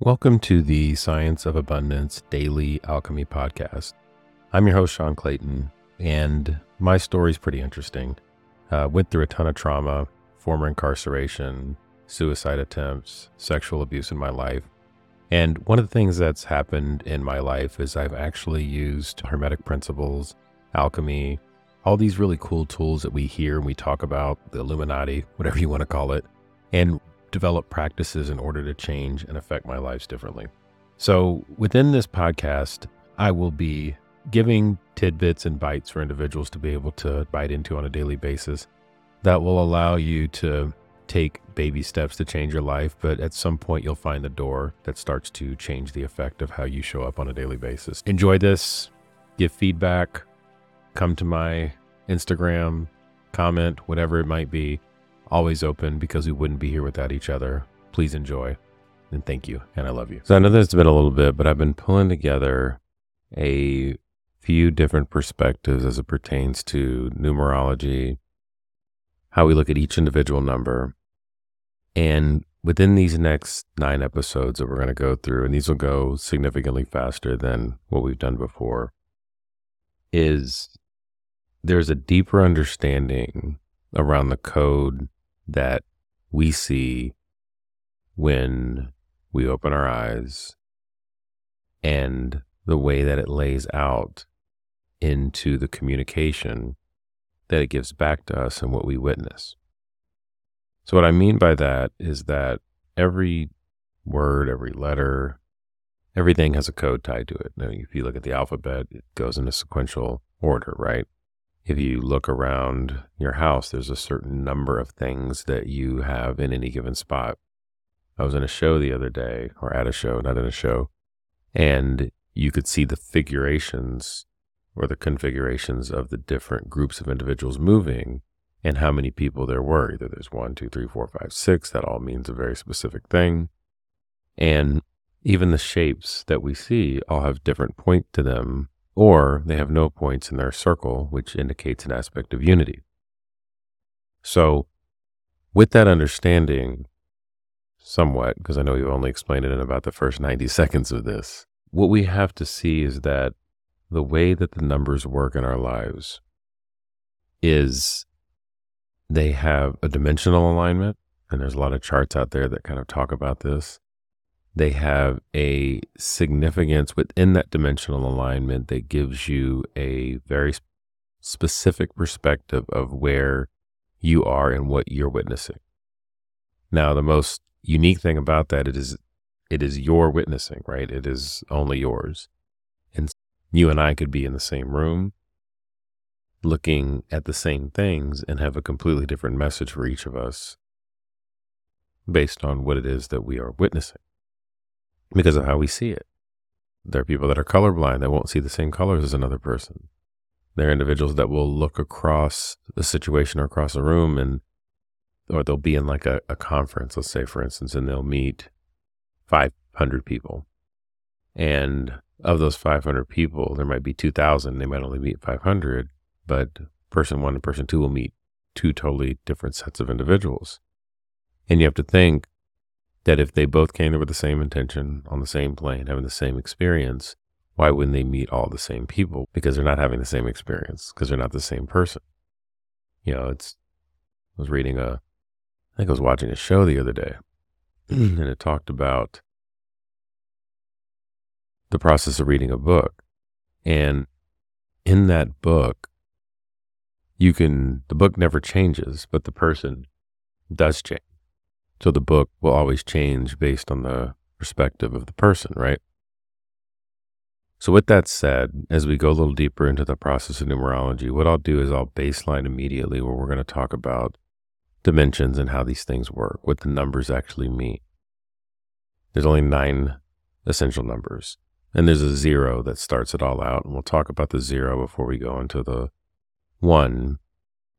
Welcome to the Science of Abundance Daily Alchemy Podcast. I'm your host, Sean Clayton, and my story's pretty interesting. Went through a ton of trauma, former incarceration, suicide attempts, sexual abuse in my life. And one of the things that's happened in my life is I've actually used Hermetic principles, alchemy, all these really cool tools that we hear and we talk about, the Illuminati, whatever you want to call it, and develop practices in order to change and affect my lives differently. So within this podcast, I will be giving tidbits and bites for individuals to be able to bite into on a daily basis that will allow you to take baby steps to change your life. But at some point you'll find the door that starts to change the effect of how you show up on a daily basis. Enjoy this, give feedback, come to my Instagram, comment, whatever it might be. Always open, because we wouldn't be here without each other. Please enjoy, and thank you, and I love you. So I know that it's been a little bit, but I've been pulling together a few different perspectives as it pertains to numerology, how we look at each individual number. And within these next 9 episodes that we're going to go through, and these will go significantly faster than what we've done before, is there's a deeper understanding around the code that we see when we open our eyes, and the way that it lays out into the communication that it gives back to us and what we witness. So what I mean by that is that every word, every letter, everything has a code tied to it. Now, if you look at the alphabet, it goes in a sequential order, right? If you look around your house, there's a certain number of things that you have in any given spot. I was in a show the other day, or at a show, not in a show, and you could see the figurations or the configurations of the different groups of individuals moving and how many people there were. Either there's 1, 2, 3, 4, 5, 6, that all means a very specific thing. And even the shapes that we see all have different point to them, or they have no points in their circle, which indicates an aspect of unity. So with that understanding somewhat, because I know you've only explained it in about the first 90 seconds of this, what we have to see is that the way that the numbers work in our lives is they have a dimensional alignment, and there's a lot of charts out there that kind of talk about this. They have a significance within that dimensional alignment that gives you a very specific perspective of where you are and what you're witnessing. Now, the most unique thing about that is it is your witnessing, right? It is only yours. And you and I could be in the same room looking at the same things and have a completely different message for each of us based on what it is that we are witnessing, because of how we see it. There are people that are colorblind that won't see the same colors as another person. There are individuals that will look across a situation or across a room, and or they'll be in like a conference, let's say, for instance, and they'll meet 500 people. And of those 500 people, there might be 2,000. They might only meet 500, but person one and person two will meet two totally different sets of individuals. And you have to think that if they both came there with the same intention, on the same plane, having the same experience, why wouldn't they meet all the same people? Because they're not having the same experience, because they're not the same person. You know, I was watching a show the other day, and it talked about the process of reading a book. And in that book, the book never changes, but the person does change. So the book will always change based on the perspective of the person, right? So with that said, as we go a little deeper into the process of numerology, what I'll do is I'll baseline immediately where we're going to talk about dimensions and how these things work, what the numbers actually mean. There's only 9 essential numbers, and there's a 0 that starts it all out. And we'll talk about the 0 before we go into the 1.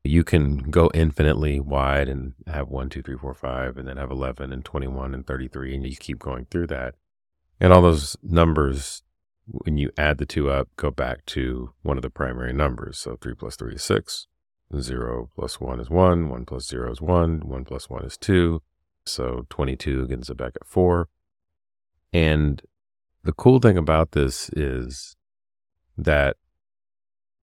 You can go infinitely wide and have 1, 2, 3, 4, 5, and then have 11 and 21 and 33, and you keep going through that. And all those numbers, when you add the 2 up, go back to one of the primary numbers. So 3 plus 3 is 6, 0 plus 1 is 1, 1 plus 0 is 1, 1 plus 1 is 2. So 22 gets it back at 4. And the cool thing about this is that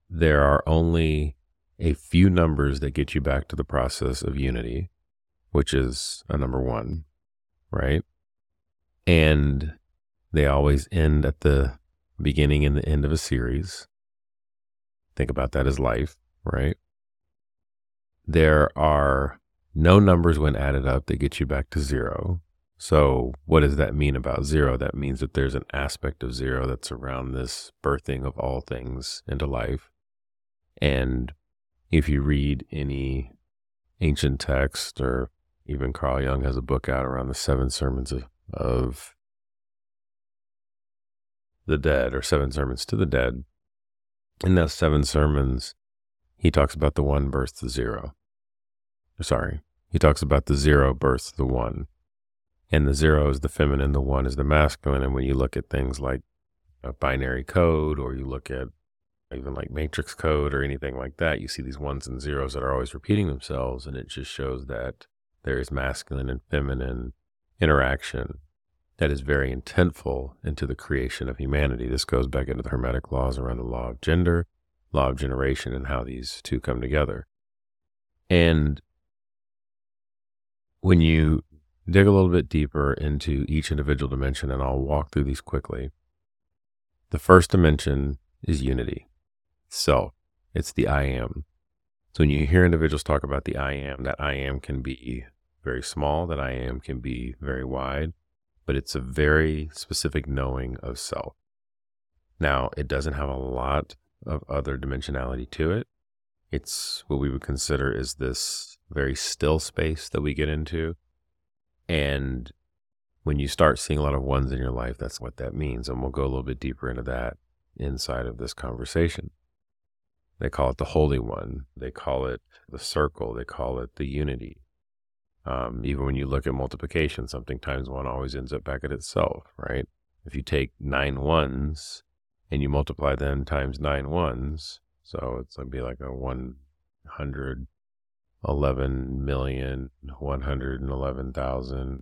there are only a few numbers that get you back to the process of unity, which is a number one, right? And they always end at the beginning and the end of a series. Think about that as life, right? There are no numbers when added up that get you back to zero. So what does that mean about zero? That means that there's an aspect of zero that's around this birthing of all things into life. And if you read any ancient text, or even Carl Jung has a book out around the seven sermons of the dead, or seven sermons to the dead. In those seven sermons, he talks about the one birth to zero. Sorry, he talks about the zero birth to the one. And the zero is the feminine, the one is the masculine. And when you look at things like a binary code, or you look at even like Matrix code or anything like that, you see these ones and zeros that are always repeating themselves. And it just shows that there is masculine and feminine interaction that is very intentful into the creation of humanity. This goes back into the Hermetic laws around the law of gender, law of generation, and how these two come together. And when you dig a little bit deeper into each individual dimension, and I'll walk through these quickly, the first dimension is unity. Self. It's the I am. So when you hear individuals talk about the I am, that I am can be very small, that I am can be very wide, but it's a very specific knowing of self. Now, it doesn't have a lot of other dimensionality to it. It's what we would consider is this very still space that we get into. And when you start seeing a lot of ones in your life, that's what that means. And we'll go a little bit deeper into that inside of this conversation. They call it the Holy One. They call it the circle. They call it the unity. Even when you look at multiplication, sometimes one always ends up back at itself, right? If you take 9 ones and you multiply them times 9 ones, so it's going to be like a 111,111,111,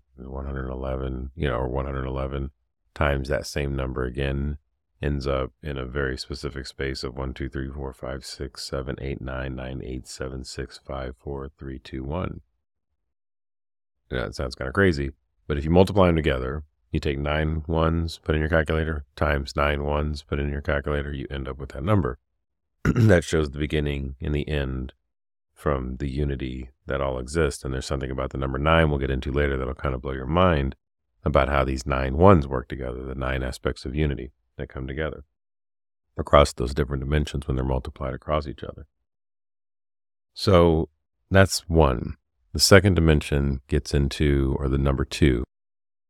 or 111 times that same number again ends up in a very specific space of 1, 2, 3, 4, 5, 6, 7, 8, 9, 9, 8, 7, 6, 5, 4, 3, 2, 1. That sounds kind of crazy, but if you multiply them together, you take 9 ones, put in your calculator, times 9 ones, put in your calculator, you end up with that number. That shows the beginning and the end from the unity that all exists. And there's something about the number 9 we'll get into later that'll kind of blow your mind about how these 9 ones work together, the 9 aspects of unity that come together across those different dimensions when they're multiplied across each other. So that's one. The second dimension gets into, or the number 2,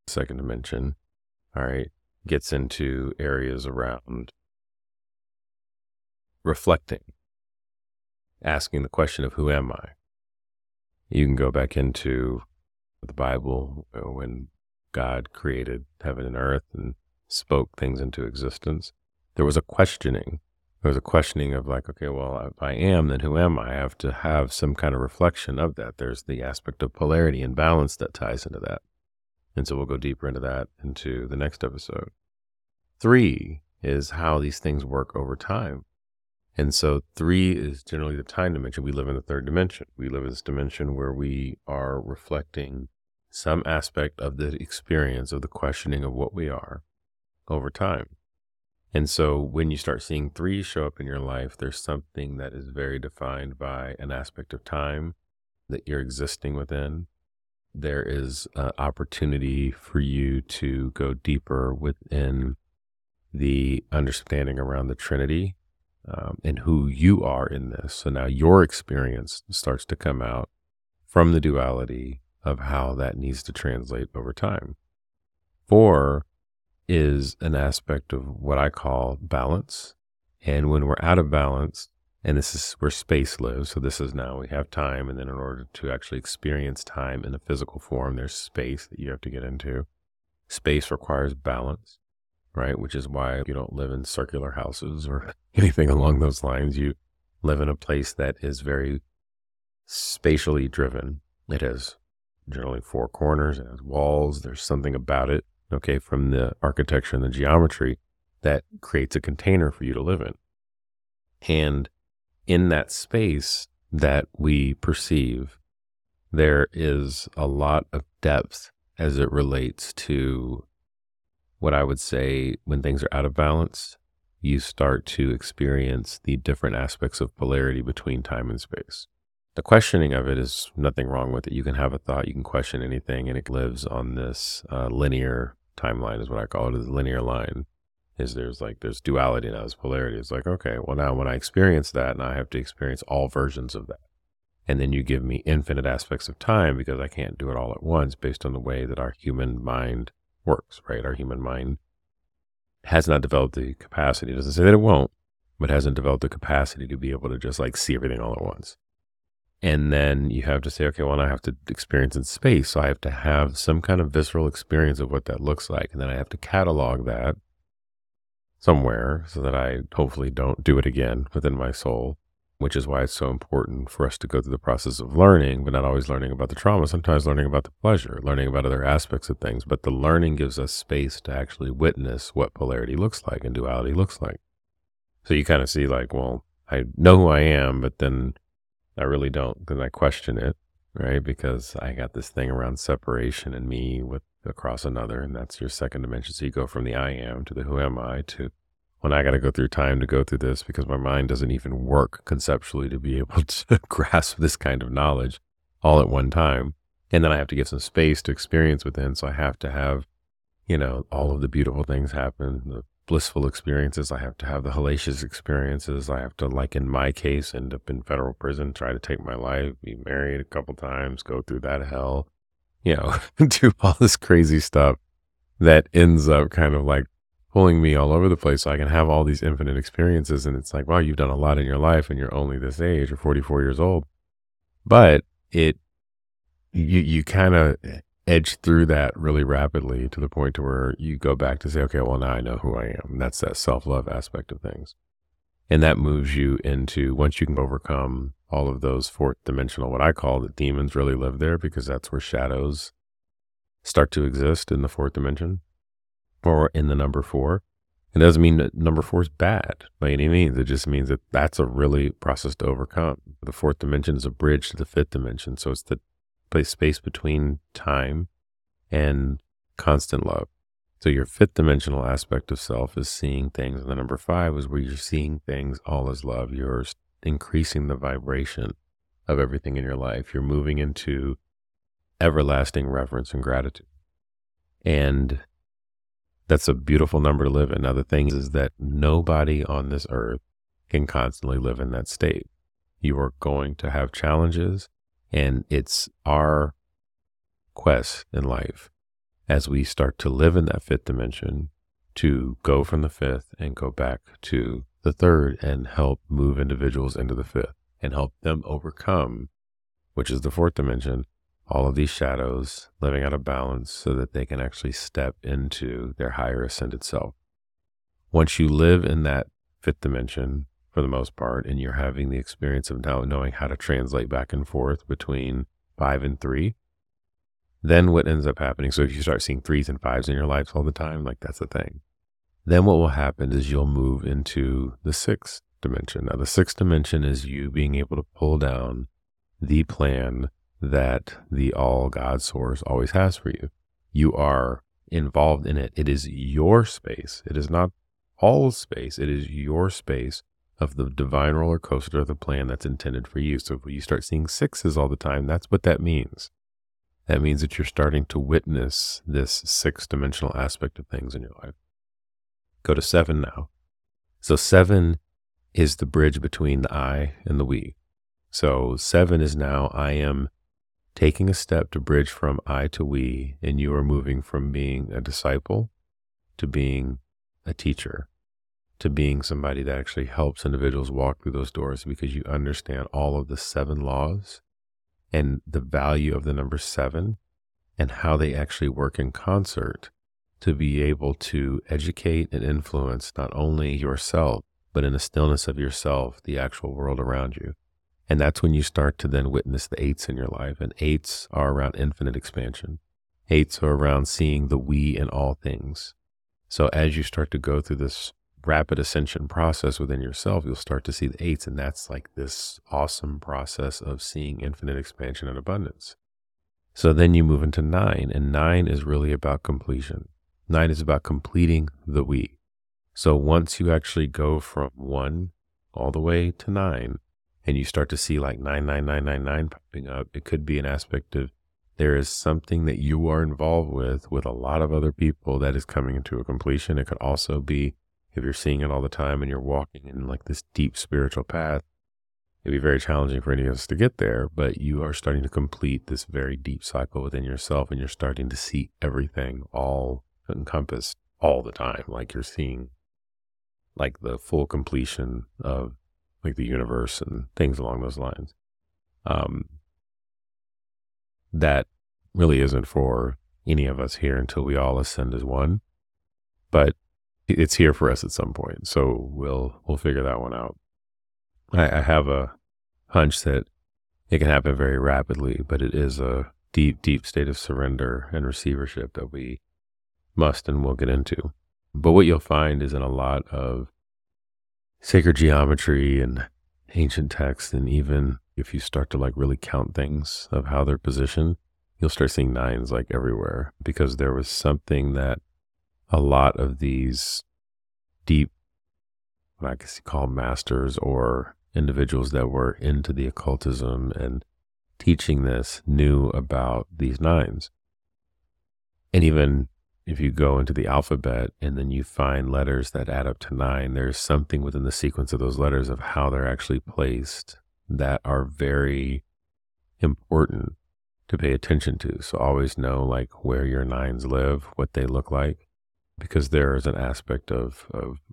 second dimension, all right, gets into areas around reflecting, asking the question of who am I? You can go back into the Bible when God created heaven and earth and spoke things into existence. There was a questioning. There was a questioning of like, okay, well, if I am, then who am I? I have to have some kind of reflection of that. There's the aspect of polarity and balance that ties into that. And so we'll go deeper into that into the next episode. 3 is how these things work over time. And so 3 is generally the time dimension. We live in the third dimension. We live in this dimension where we are reflecting some aspect of the experience of the questioning of what we are over time. And so when you start seeing 3 show up in your life, there's something that is very defined by an aspect of time that you're existing within. There is an opportunity for you to go deeper within the understanding around the Trinity and who you are in this. So now your experience starts to come out from the duality of how that needs to translate over time. 4 is an aspect of what I call balance. And when we're out of balance, and this is where space lives, so this is now we have time, and then in order to actually experience time in a physical form, there's space that you have to get into. Space requires balance, right? Which is why you don't live in circular houses or anything along those lines. You live in a place that is very spatially driven. It has generally 4 corners, it has walls, there's something about it okay, from the architecture and the geometry that creates a container for you to live in. And in that space that we perceive, there is a lot of depth as it relates to what I would say when things are out of balance, you start to experience the different aspects of polarity between time and space. The questioning of it is nothing wrong with it. You can have a thought, you can question anything, and it lives on this linear timeline is what I call it, is linear line. There's duality now, there's polarity. It's like, okay, well now when I experience that, now I have to experience all versions of that. And then you give me infinite aspects of time because I can't do it all at once based on the way that our human mind works, right? Our human mind has not developed the capacity. It doesn't say that it won't, but hasn't developed the capacity to be able to just like see everything all at once. And then you have to say, okay, well, I have to experience in space. So I have to have some kind of visceral experience of what that looks like. And then I have to catalog that somewhere so that I hopefully don't do it again within my soul, which is why it's so important for us to go through the process of learning, but not always learning about the trauma, sometimes learning about the pleasure, learning about other aspects of things. But the learning gives us space to actually witness what polarity looks like and duality looks like. So you kind of see like, well, I know who I am, but then I really don't, because I question it, right? Because I got this thing around separation and me with across another, and that's your second dimension. So you go from the I am to the who am I to when I got to go through time to go through this because my mind doesn't even work conceptually to be able to grasp this kind of knowledge all at one time. And then I have to give some space to experience within. So I have to have, you know, all of the beautiful things happen, the blissful experiences. I have to have the hellacious experiences. I have to, like in my case, end up in federal prison, try to take my life, be married a couple times, go through that hell, you know, do all this crazy stuff that ends up kind of like pulling me all over the place. So I can have all these infinite experiences. And it's like, wow, you've done a lot in your life and you're only this age or 44 years old, but you kind of edge through that really rapidly to the point to where you go back to say, okay, well, now I know who I am. And that's that self-love aspect of things. And that moves you into, once you can overcome all of those fourth dimensional, what I call the demons really live there, because that's where shadows start to exist in the fourth dimension or in the number four. It doesn't mean that number four is bad by any means. It just means that that's a really process to overcome. The fourth dimension is a bridge to the fifth dimension. So it's the space between time and constant love. So your fifth dimensional aspect of self is seeing things. And the number five is where you're seeing things all as love. You're increasing the vibration of everything in your life. You're moving into everlasting reverence and gratitude. And that's a beautiful number to live in. Now, the thing is that nobody on this earth can constantly live in that state. You are going to have challenges. And it's our quest in life as we start to live in that fifth dimension to go from the fifth and go back to the third and help move individuals into the fifth and help them overcome, which is the fourth dimension, all of these shadows living out of balance so that they can actually step into their higher ascended self. Once you live in that fifth dimension, for the most part, and you're having the experience of now knowing how to translate back and forth between five and three, then what ends up happening, so if you start seeing threes and fives in your lives all the time, like that's the thing, then what will happen is you'll move into the sixth dimension. Now the sixth dimension is you being able to pull down the plan that the all God source always has for you. You are involved in it. It is your space. It is not all space. It is your space of the divine roller coaster of the plan that's intended for you. So if you start seeing sixes all the time, that's what that means. That means that you're starting to witness this six dimensional aspect of things in your life. Go to seven now. So seven is the bridge between the I and the we. So seven is now I am taking a step to bridge from I to we, and you are moving from being a disciple to being a teacher, to being somebody that actually helps individuals walk through those doors, because you understand all of the seven laws and the value of the number seven and how they actually work in concert to be able to educate and influence not only yourself, but in the stillness of yourself, the actual world around you. And that's when you start to then witness the eights in your life. And eights are around infinite expansion. Eights are around seeing the we in all things. So as you start to go through this rapid ascension process within yourself, you'll start to see the eights, and that's like this awesome process of seeing infinite expansion and abundance. So then you move into 9, and 9 is really about completion. 9 is about completing the we. So once you actually go from 1 all the way to 9, and you start to see like 99999 popping up, it could be an aspect of there is something that you are involved with a lot of other people that is coming into a completion. It could also be, if you're seeing it all the time and you're walking in like this deep spiritual path, it'd be very challenging for any of us to get there, but you are starting to complete this very deep cycle within yourself, and you're starting to see everything all encompassed all the time. Like you're seeing like the full completion of like the universe and things along those lines. That really isn't for any of us here until we all ascend as one, but it's here for us at some point. So we'll figure that one out. I have a hunch that it can happen very rapidly, but it is a deep, deep state of surrender and receivership that we must and will get into. But what you'll find is in a lot of sacred geometry and ancient texts, and even if you start to like really count things of how they're positioned, you'll start seeing 9s like everywhere, because there was something that a lot of these deep, what I guess you call masters or individuals that were into the occultism and teaching this knew about these 9s. And even if you go into the alphabet and then you find letters that add up to 9, there's something within the sequence of those letters of how they're actually placed that are very important to pay attention to. So always know like where your 9s live, what they look like, because there is an aspect of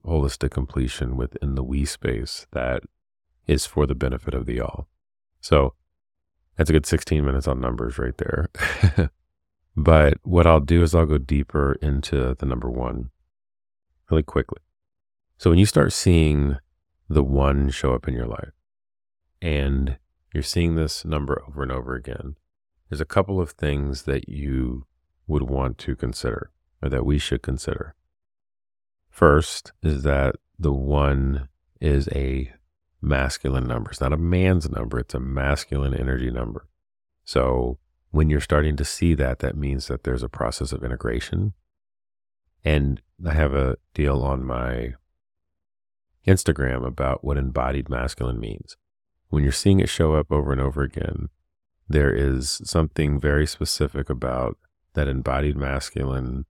holistic completion within the we space that is for the benefit of the all. So that's a good 16 minutes on numbers right there. But what I'll do is I'll go deeper into the number 1 really quickly. So when you start seeing the 1 show up in your life, and you're seeing this number over and over again, there's a couple of things that you would want to consider, or that we should consider. First is that the 1 is a masculine number. It's not a man's number. It's a masculine energy number. So when you're starting to see that, that means that there's a process of integration. And I have a deal on my Instagram about what embodied masculine means. When you're seeing it show up over and over again, there is something very specific about that embodied masculine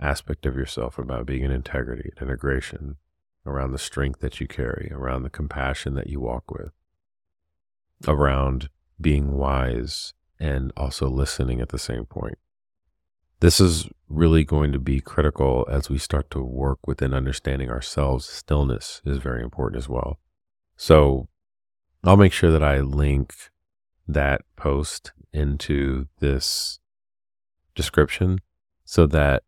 aspect of yourself, about being an integrity, an integration, around the strength that you carry, around the compassion that you walk with, around being wise and also listening at the same point. This is really going to be critical as we start to work within understanding ourselves. Stillness is very important as well. So I'll make sure that I link that post into this description so that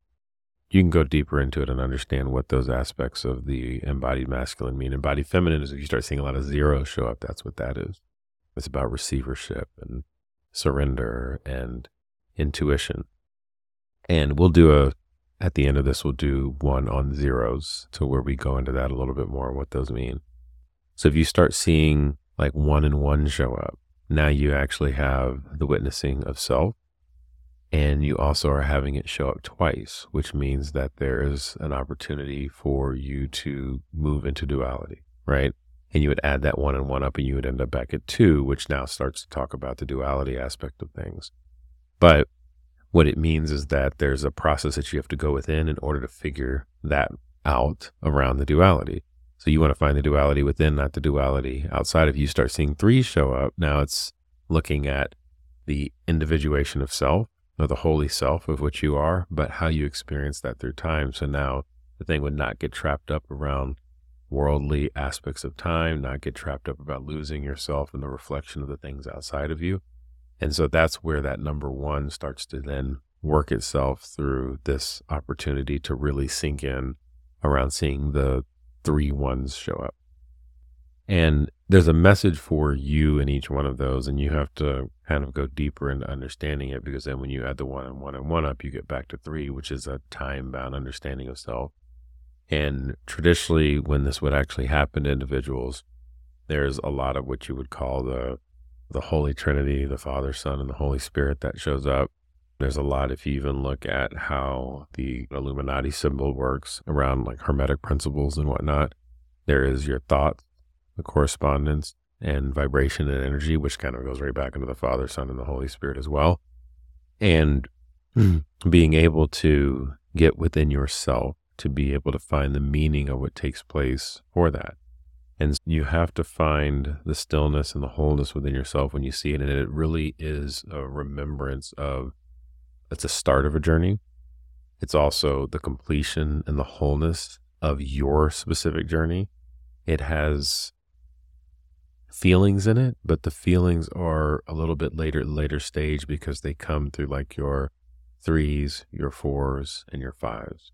you can go deeper into it and understand what those aspects of the embodied masculine mean. Embodied feminine is if you start seeing a lot of 0s show up, that's what that is. It's about receivership and surrender and intuition. And we'll do at the end of this, we'll do one on 0s to where we go into that a little bit more and what those mean. So if you start seeing like 1 and 1 show up, now you actually have the witnessing of self. And you also are having it show up twice, which means that there is an opportunity for you to move into duality, right? And you would add that 1 and 1 up, and you would end up back at 2, which now starts to talk about the duality aspect of things. But what it means is that there's a process that you have to go within in order to figure that out around the duality. So you want to find the duality within, not the duality outside. If you start seeing 3 show up, now it's looking at the individuation of self, or the holy self of which you are, but how you experience that through time. So now the thing would not get trapped up around worldly aspects of time, not get trapped up about losing yourself in the reflection of the things outside of you. And so that's where that number 1 starts to then work itself through this opportunity to really sink in around seeing the 3 1s show up. And there's a message for you in each one of those, and you have to kind of go deeper into understanding it, because then when you add the one and one and one up, you get back to three, which is a time-bound understanding of self. And traditionally, when this would actually happen to individuals, there's a lot of what you would call the Holy Trinity, the Father, Son, and the Holy Spirit that shows up. There's a lot, if you even look at how the Illuminati symbol works around like Hermetic principles and whatnot, there is your thoughts, the correspondence and vibration and energy, which kind of goes right back into the Father, Son, and the Holy Spirit as well. And being able to get within yourself to be able to find the meaning of what takes place for that. And you have to find the stillness and the wholeness within yourself when you see it. And it really is a remembrance of, it's the start of a journey. It's also the completion and the wholeness of your specific journey. It has feelings in it, but the feelings are a little bit later stage, because they come through like your 3s, your 4s, and your 5s.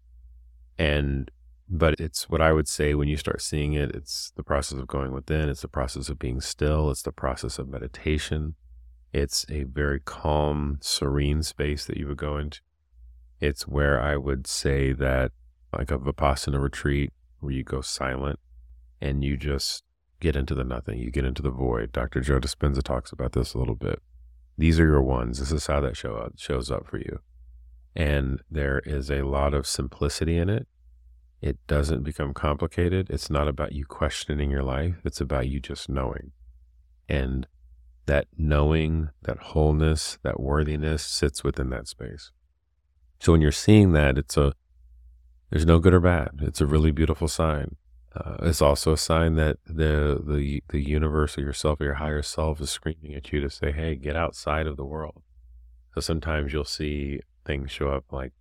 But it's what I would say when you start seeing it, it's the process of going within, it's the process of being still, it's the process of meditation. It's a very calm, serene space that you would go into. It's where I would say that, like a Vipassana retreat, where you go silent and you just get into the nothing, you get into the void. Dr. Joe Dispenza talks about this a little bit. These are your ones. This is how that shows up for you. And there is a lot of simplicity in it. It doesn't become complicated. It's not about you questioning your life. It's about you just knowing. And that knowing, that wholeness, that worthiness sits within that space. So when you're seeing that, there's no good or bad. It's a really beautiful sign. It's also a sign that the universe or yourself or your higher self is screaming at you to say, hey, get outside of the world. So sometimes you'll see things show up like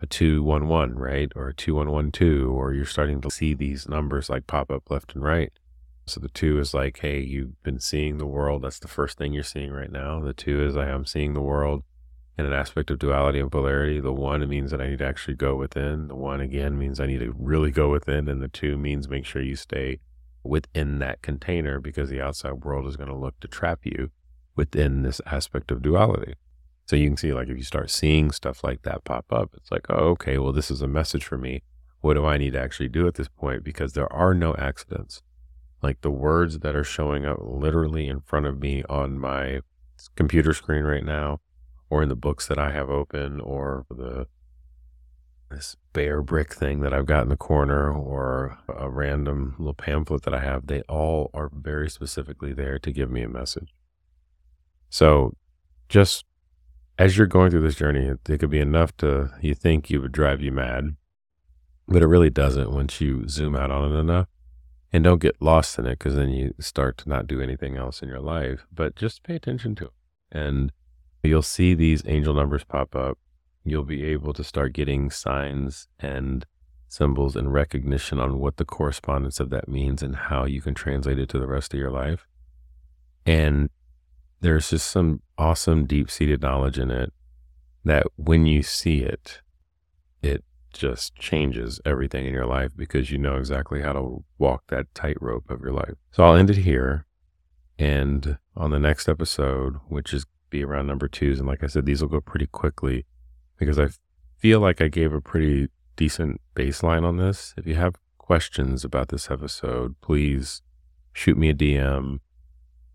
a 2-1-1, right? Or a 2-1-1-2, or you're starting to see these numbers like pop up left and right. So the 2 is like, hey, you've been seeing the world. That's the first thing you're seeing right now. The 2 is I am seeing the world in an aspect of duality and polarity. The 1, it means that I need to actually go within. The 1 again means I need to really go within. And the 2 means make sure you stay within that container, because the outside world is going to look to trap you within this aspect of duality. So you can see, like, if you start seeing stuff like that pop up, it's like, oh, okay, well, this is a message for me. What do I need to actually do at this point? Because there are no accidents. Like, the words that are showing up literally in front of me on my computer screen right now, or in the books that I have open, or this bare brick thing that I've got in the corner, or a random little pamphlet that I have, they all are very specifically there to give me a message. So just as you're going through this journey, it could be enough to, you think you would drive you mad, but it really doesn't once you zoom out on it enough. And don't get lost in it, because then you start to not do anything else in your life, but just pay attention to it. And you'll see these angel numbers pop up. You'll be able to start getting signs and symbols and recognition on what the correspondence of that means and how you can translate it to the rest of your life. And there's just some awesome deep-seated knowledge in it that when you see it, it just changes everything in your life, because you know exactly how to walk that tightrope of your life. So I'll end it here. And on the next episode, which is be around number 2s, and like I said, these will go pretty quickly because I feel like I gave a pretty decent baseline on this. If you have questions about this episode, please shoot me a DM.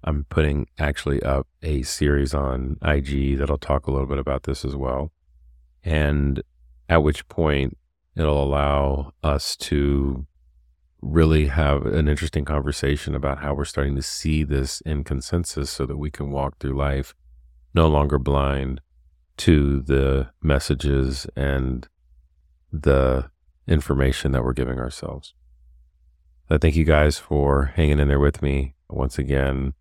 I'm putting actually up a series on IG that'll talk a little bit about this as well. And at which point it'll allow us to really have an interesting conversation about how we're starting to see this in consensus, so that we can walk through life no longer blind to the messages and the information that we're giving ourselves. I thank you guys for hanging in there with me. Once again,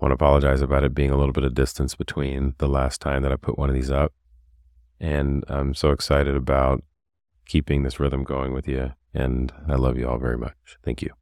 I want to apologize about it being a little bit of distance between the last time that I put one of these up. And I'm so excited about keeping this rhythm going with you. And I love you all very much. Thank you.